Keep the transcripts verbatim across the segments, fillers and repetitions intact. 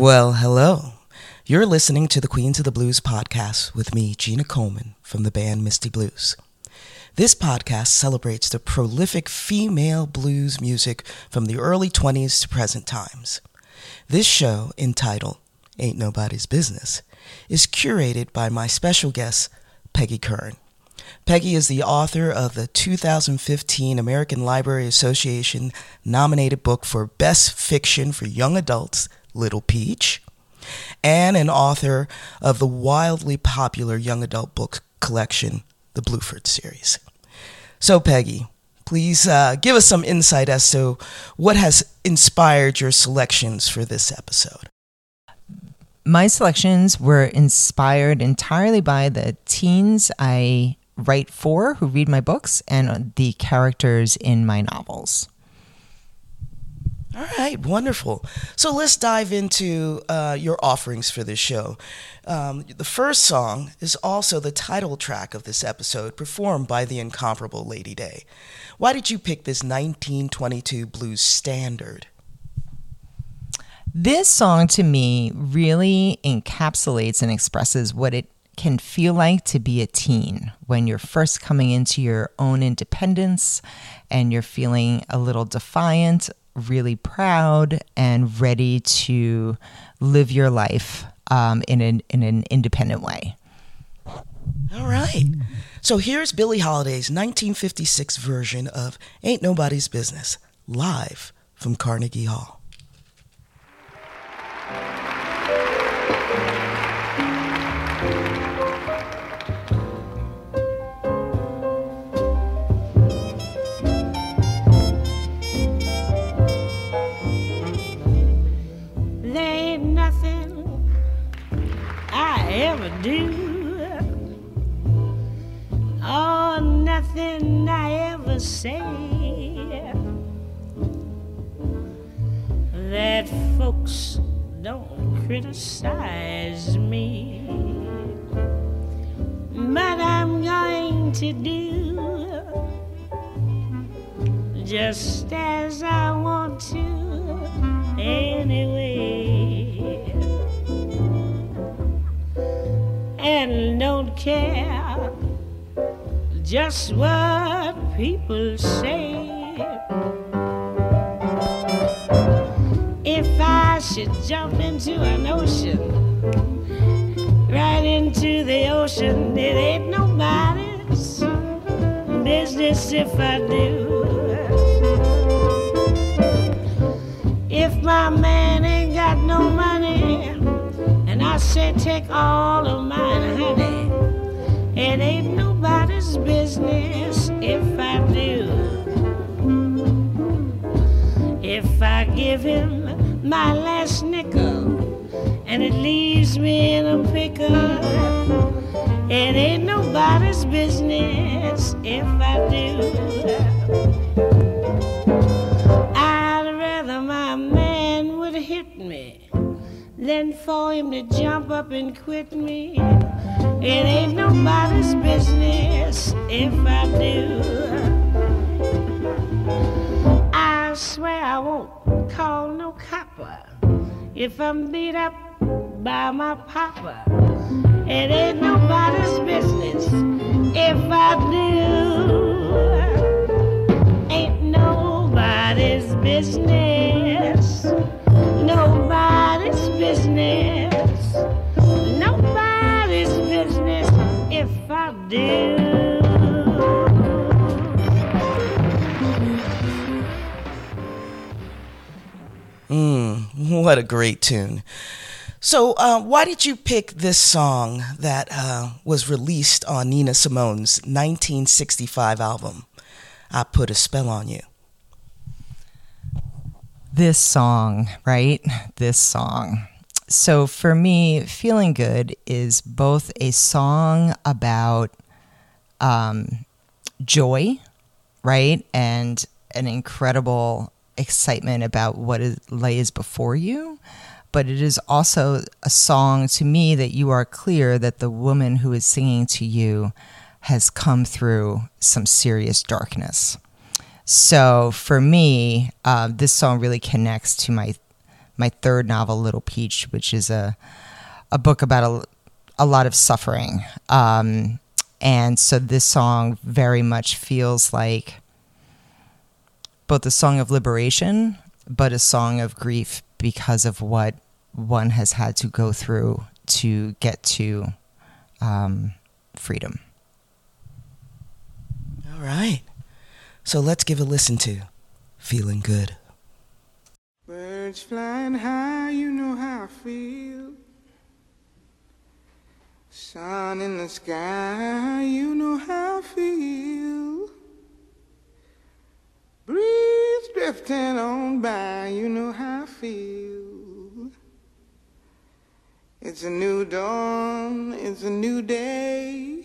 Well, hello. You're listening to the Queens of the Blues podcast with me, Gina Coleman, from the band Misty Blues. This podcast celebrates the prolific female blues music from the early twenties to present times. This show, entitled Ain't Nobody's Business, is curated by my special guest, Peggy Kern. Peggy is the author of the two thousand fifteen American Library Association nominated book for Best Fiction for Young Adults, Little Peach, and an author of the wildly popular young adult book collection, the Bluford series. So, Peggy, please uh, give us some insight as to what has inspired your selections for this episode. My selections were inspired entirely by the teens I write for who read my books and the characters in my novels. All right, wonderful. So let's dive into uh, your offerings for this show. Um, the first song is also the title track of this episode, performed by the incomparable Lady Day. Why did you pick this nineteen twenty-two blues standard? This song, to me, really encapsulates and expresses what it can feel like to be a teen when you're first coming into your own independence and you're feeling a little defiant, really proud, and ready to live your life um, in an in an independent way. All right. So here's Billie Holiday's nineteen fifty-six version of Ain't Nobody's Business, live from Carnegie Hall. Ever do or nothing I ever say that folks don't criticize me, but I'm going to do just as I want to anyway. And don't care just what people say. If I should jump into an ocean, right into the ocean, it ain't nobody's business if I do. If my man ain't got no money, I said take all of mine, honey, it ain't nobody's business if I do. If I give him my last nickel and it leaves me in a pickle, it ain't nobody's business if I do. I'd rather my man would hit me then for him to jump up and quit me. It ain't nobody's business if I do. I swear I won't call no copper if I'm beat up by my papa. It ain't nobody's business if I do. Ain't nobody's business. Nobody's business, nobody's business if I do. Mm, what a great tune. So uh, why did you pick this song that uh, was released on Nina Simone's nineteen sixty-five album, I Put a Spell on You? This song, right? This song. So for me, Feeling Good is both a song about um, joy, right? And an incredible excitement about what is, lays before you. But it is also a song to me that you are clear that the woman who is singing to you has come through some serious darkness. So for me, uh, this song really connects to my my third novel, Little Peach, which is a a book about a, a lot of suffering. Um, and so this song very much feels like both a song of liberation, but a song of grief because of what one has had to go through to get to um, freedom. All right. So let's give a listen to Feeling Good. Birds flying high, you know how I feel. Sun in the sky, you know how I feel. Breeze drifting on by, you know how I feel. It's a new dawn, it's a new day.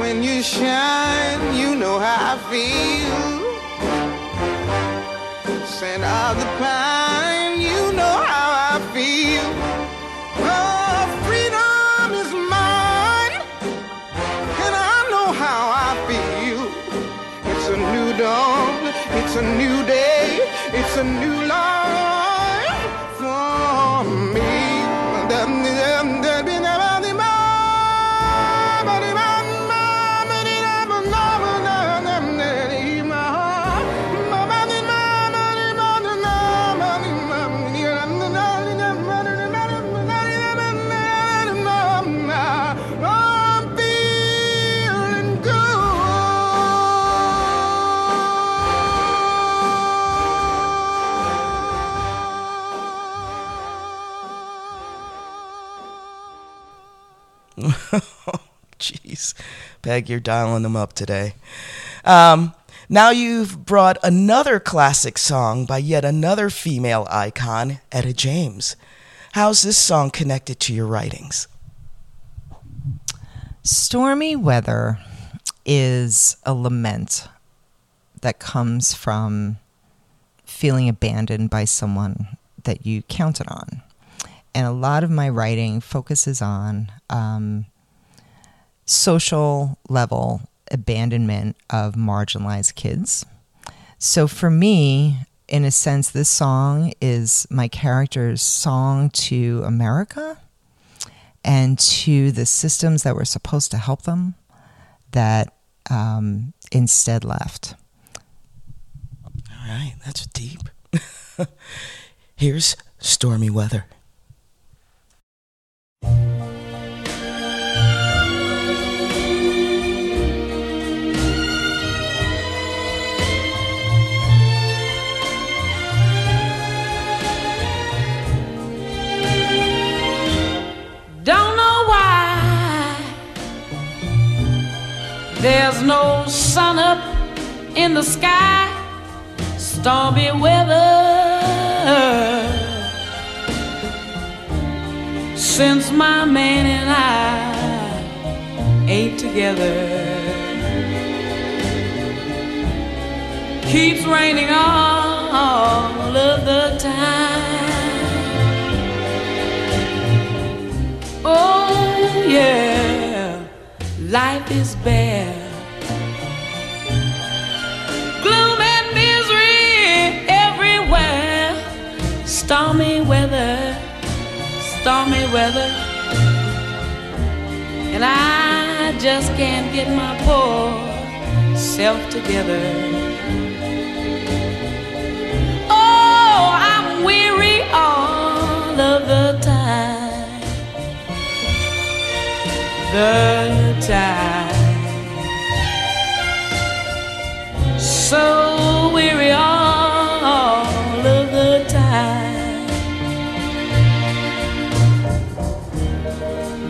When you shine, you know how I feel. Scent of the pine, you know how I feel. Oh, freedom is mine, and I know how I feel. It's a new dawn, it's a new day, it's a new life for me. Jeez, Peg, you're dialing them up today. Um, now you've brought another classic song by yet another female icon, Etta James. How's this song connected to your writings? Stormy weather is a lament that comes from feeling abandoned by someone that you counted on. And a lot of my writing focuses on um, social level abandonment of marginalized kids. So for me, in a sense, this song is my character's song to America and to the systems that were supposed to help them that um, instead left. All right, that's deep. Here's Stormy Weather. Don't know why there's no sun up in the sky. Stormy weather since my man and I ain't together. Keeps raining all of the time. life is bare. Gloom and misery everywhere. Stormy weather, stormy weather. And I just can't get my poor self together. Oh, I'm weary all of the time. The tide, so weary all of the time.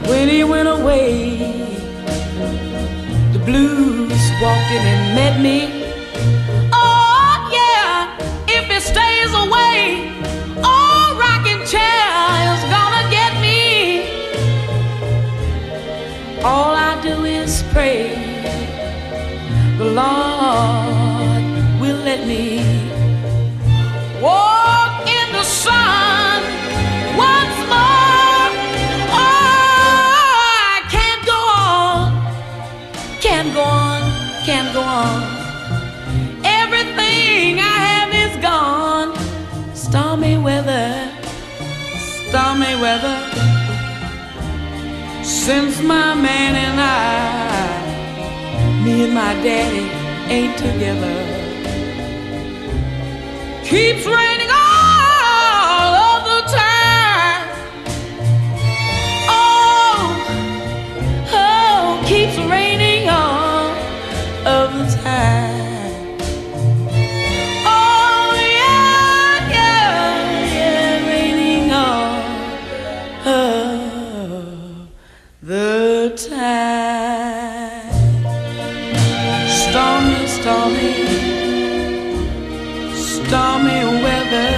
When he went away, the blues walked in and met me. All I do is pray the Lord will let me walk in the sun once more. Oh, I can't go on, can't go on, can't go on. Everything I have is gone. Stormy weather, stormy weather. Since my man and I, me and my daddy ain't together. Keeps raining all of the time. Oh, oh, keeps raining all of the time. Stormy weather,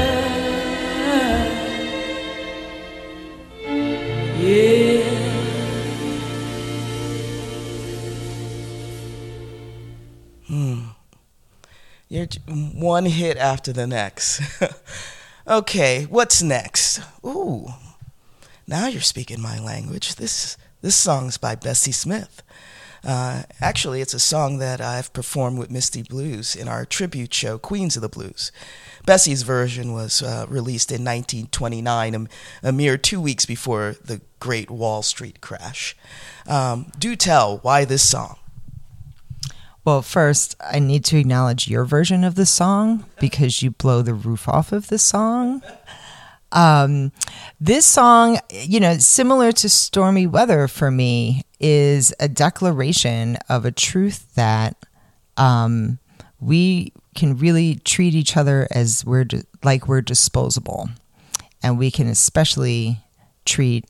yeah. Hmm. You're one hit after the next. Okay, what's next? Ooh, now you're speaking my language. This this song's by Bessie Smith. Uh, actually, it's a song that I've performed with Misty Blues in our tribute show, Queens of the Blues. Bessie's version was uh, released in nineteen twenty-nine, a, a mere two weeks before the Great Wall Street Crash. Um, do tell, why this song? Well, first, I need to acknowledge your version of the song because you blow the roof off of the song. Um, this song, you know, similar to Stormy Weather for me, is a declaration of a truth that um, we can really treat each other as we're di- like we're disposable. And we can especially treat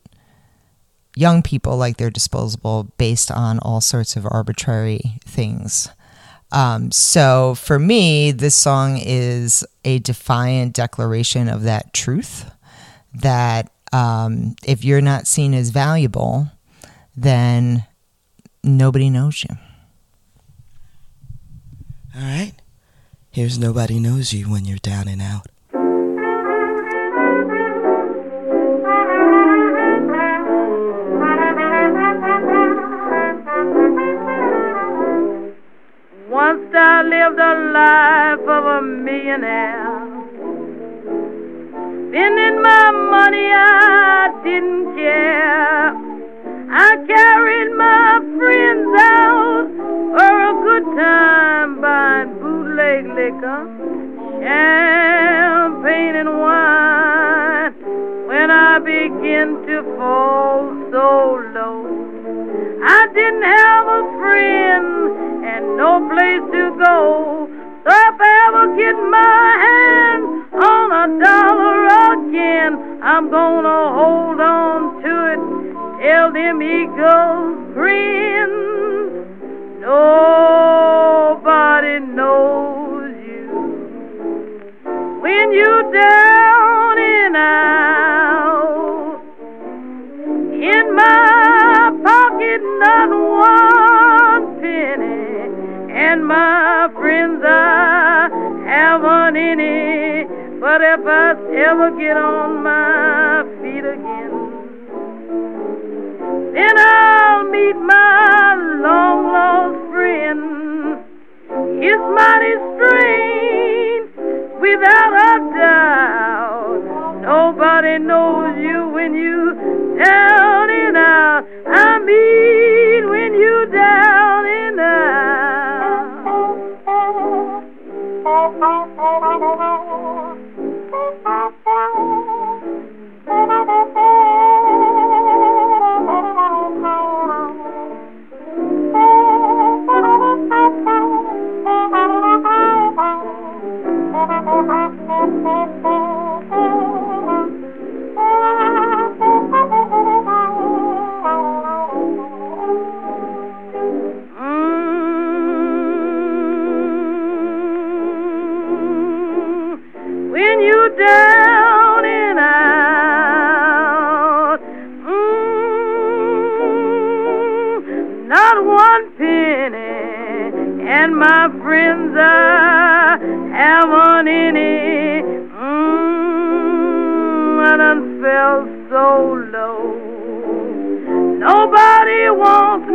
young people like they're disposable based on all sorts of arbitrary things. Um, so for me, this song is a defiant declaration of that truth, that um, if you're not seen as valuable, then nobody knows you. All right. Here's Nobody Knows You When You're Down and Out. Once I lived the life of a millionaire, spending my money I didn't care. I carried my friends out for a good time, buying bootleg liquor, champagne and wine. When I began to fall so low, I didn't have a friend and no place to go. So if I ever get my hand on a dollar again, I'm gonna hold on to it. Tell them eagle friends, nobody knows you when you're down and out. In my pocket, not one penny, and my friends, I haven't any. But if I ever get on my feet again, then I'll meet my Lord.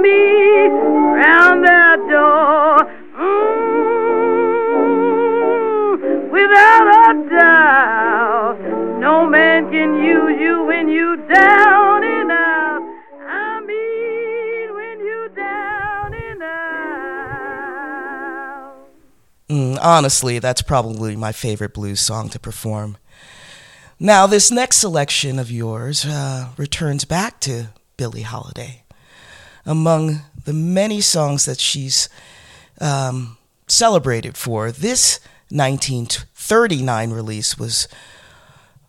me round their door. Mm, without a doubt, no man can use you when you down and out. I mean, when you down and out. Mm, honestly, that's probably my favorite blues song to perform. Now, this next selection of yours uh, returns back to Billie Holiday. Among the many songs that she's um, celebrated for, this nineteen thirty-nine release was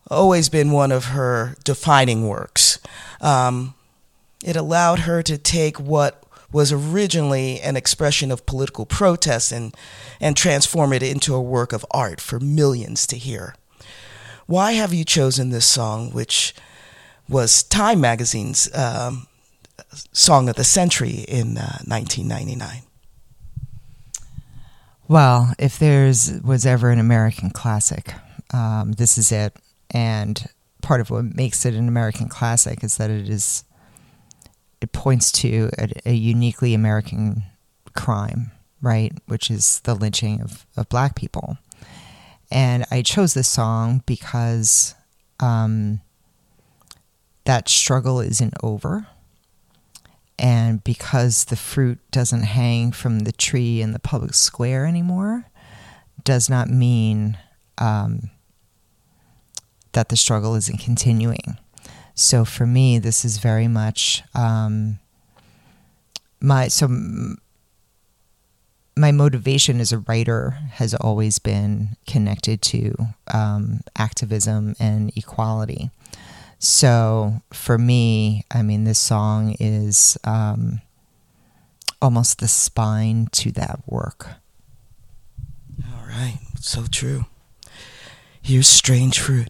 always been one of her defining works. Um, it allowed her to take what was originally an expression of political protest and, and transform it into a work of art for millions to hear. Why have you chosen this song, which was Time Magazine's um, Song of the Century in uh, nineteen ninety-nine? Well, if there's was ever an American classic, um, this is it. And part of what makes it an American classic is that it is it points to a, a uniquely American crime, right? Which is the lynching of, of black people. And I chose this song because um, that struggle isn't over, and because the fruit doesn't hang from the tree in the public square anymore does not mean um, that the struggle isn't continuing. So for me, this is very much um, my... so. My motivation as a writer has always been connected to um, activism and equality. So for me, I mean, this song is um, almost the spine to that work. All right. So true. Here's Strange Fruit.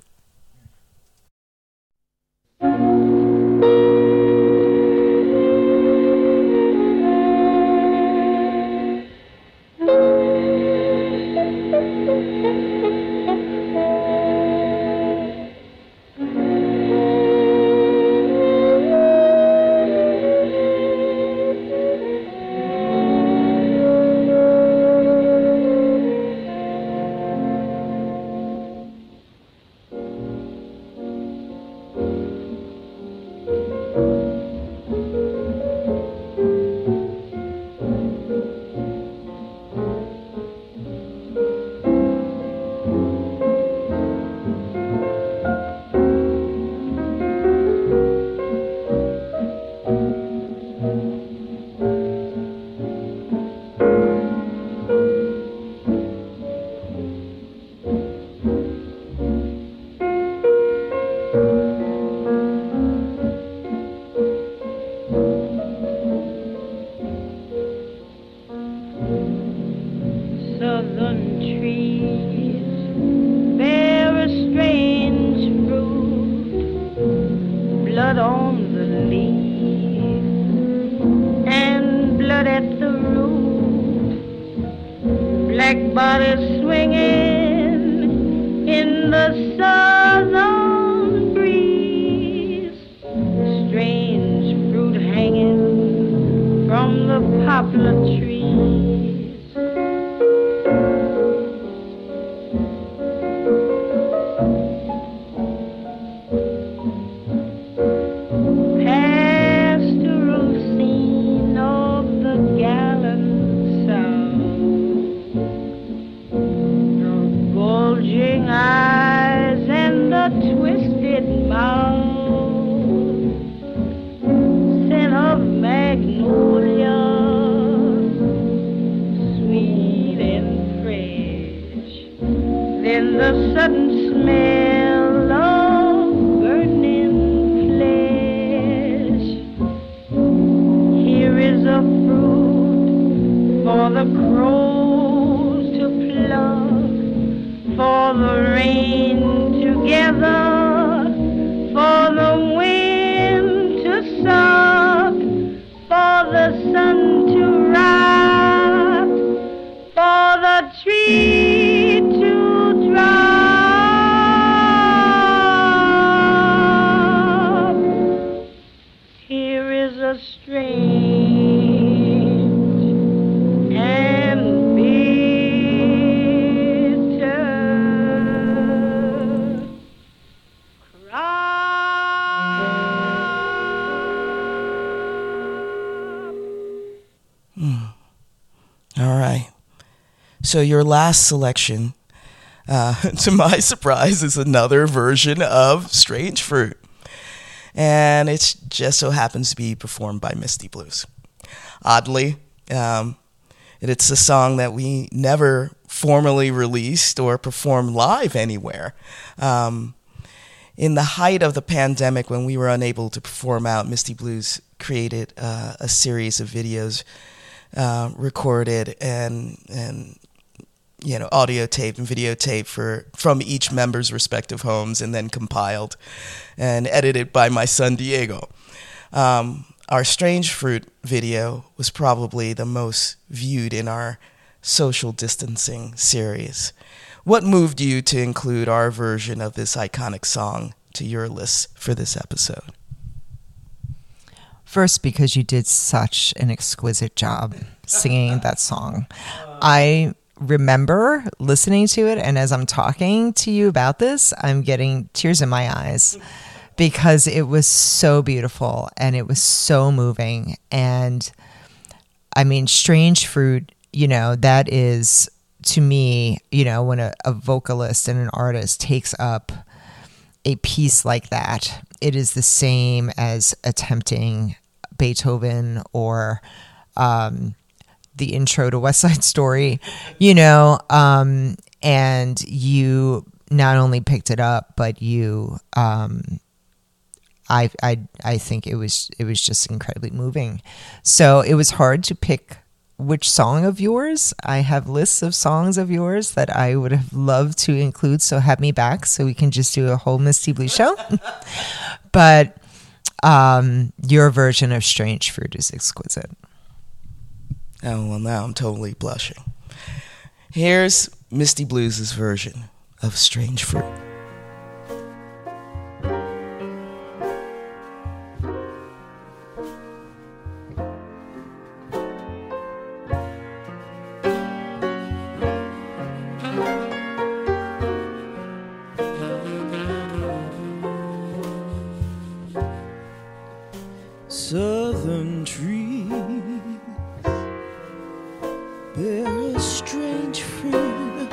Tree to dry. so strange and bitter cry. Mm. All right. So your last selection, uh, to my surprise, is another version of Strange Fruit. And it just so happens to be performed by Misty Blues. Oddly, um, it's a song that we never formally released or performed live anywhere. Um, in the height of the pandemic, when we were unable to perform out, Misty Blues created uh, a series of videos uh, recorded and and you know, audio tape and videotape for from each member's respective homes, and then compiled and edited by my son Diego. Um, our Strange Fruit video was probably the most viewed in our social distancing series. What moved you to include our version of this iconic song to your list for this episode? First, because you did such an exquisite job singing that song. I remember listening to it, and as I'm talking to you about this, I'm getting tears in my eyes because it was so beautiful and it was so moving. And I mean, Strange Fruit, you know, that is to me, you know, when a, a vocalist and an artist takes up a piece like that, it is the same as attempting Beethoven or um the intro to West Side Story, you know, um, and you not only picked it up, but you, um, I, I, I think it was, it was just incredibly moving. So it was hard to pick which song of yours. I have lists of songs of yours that I would have loved to include. So have me back so we can just do a whole Misty Blue show. But, um, your version of Strange Fruit is exquisite. Oh, well, now I'm totally blushing. Here's Misty Blues' version of Strange Fruit. Southern trees bear a strange fruit,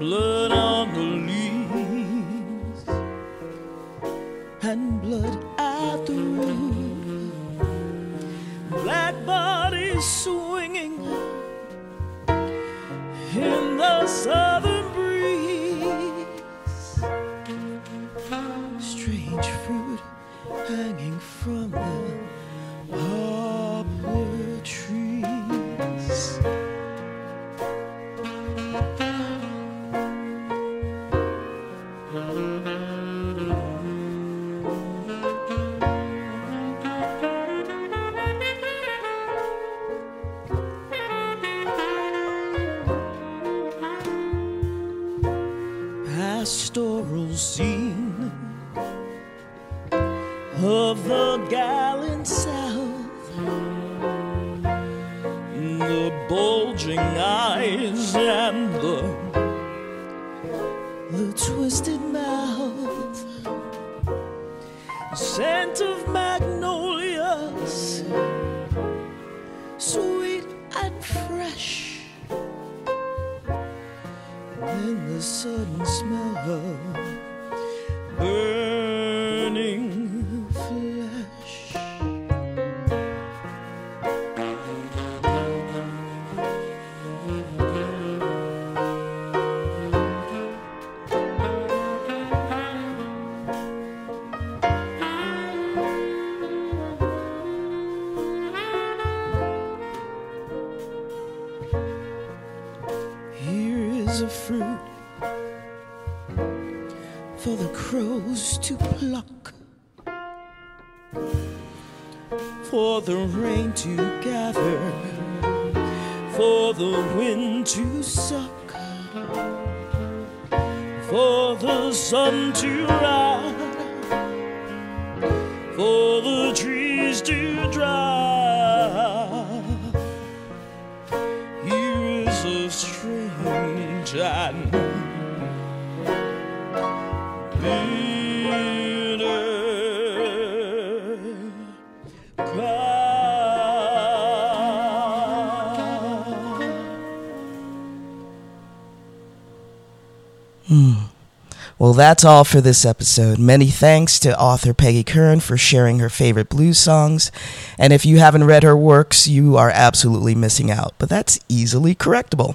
blood on the leaves and blood at the root. Black bodies swinging in the southern breeze. Strange fruit hanging from them. Pastoral scene of the gallant South, the bulging eyes and the the twisted mouth, scent of magnolias, sweet and fresh. And the sudden smell of burning flesh. A fruit for the crows to pluck, for the rain to gather, for the wind to suck, for the sun to rise, for for the trees to dry. Here is a strange and bitter cry. Well, that's all for this episode. Many thanks to author Peggy Kern for sharing her favorite blues songs. And if you haven't read her works, you are absolutely missing out. But that's easily correctable.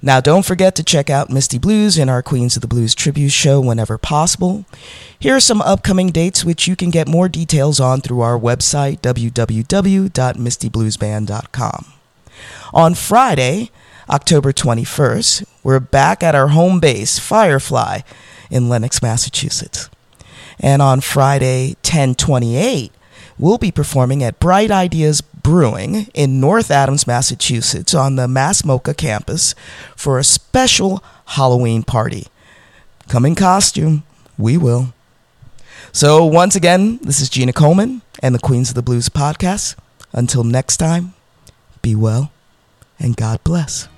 Now, don't forget to check out Misty Blues in our Queens of the Blues tribute show whenever possible. Here are some upcoming dates which you can get more details on through our website, w w w dot misty blues band dot com. On Friday, October twenty-first, we're back at our home base, Firefly, in Lenox, Massachusetts. And on Friday, ten twenty-eight, we'll be performing at Bright Ideas Brewing in North Adams, Massachusetts, on the Mass Mocha campus for a special Halloween party. Come in costume, we will. So once again, this is Gina Coleman and the Queens of the Blues podcast. Until next time, be well and God bless.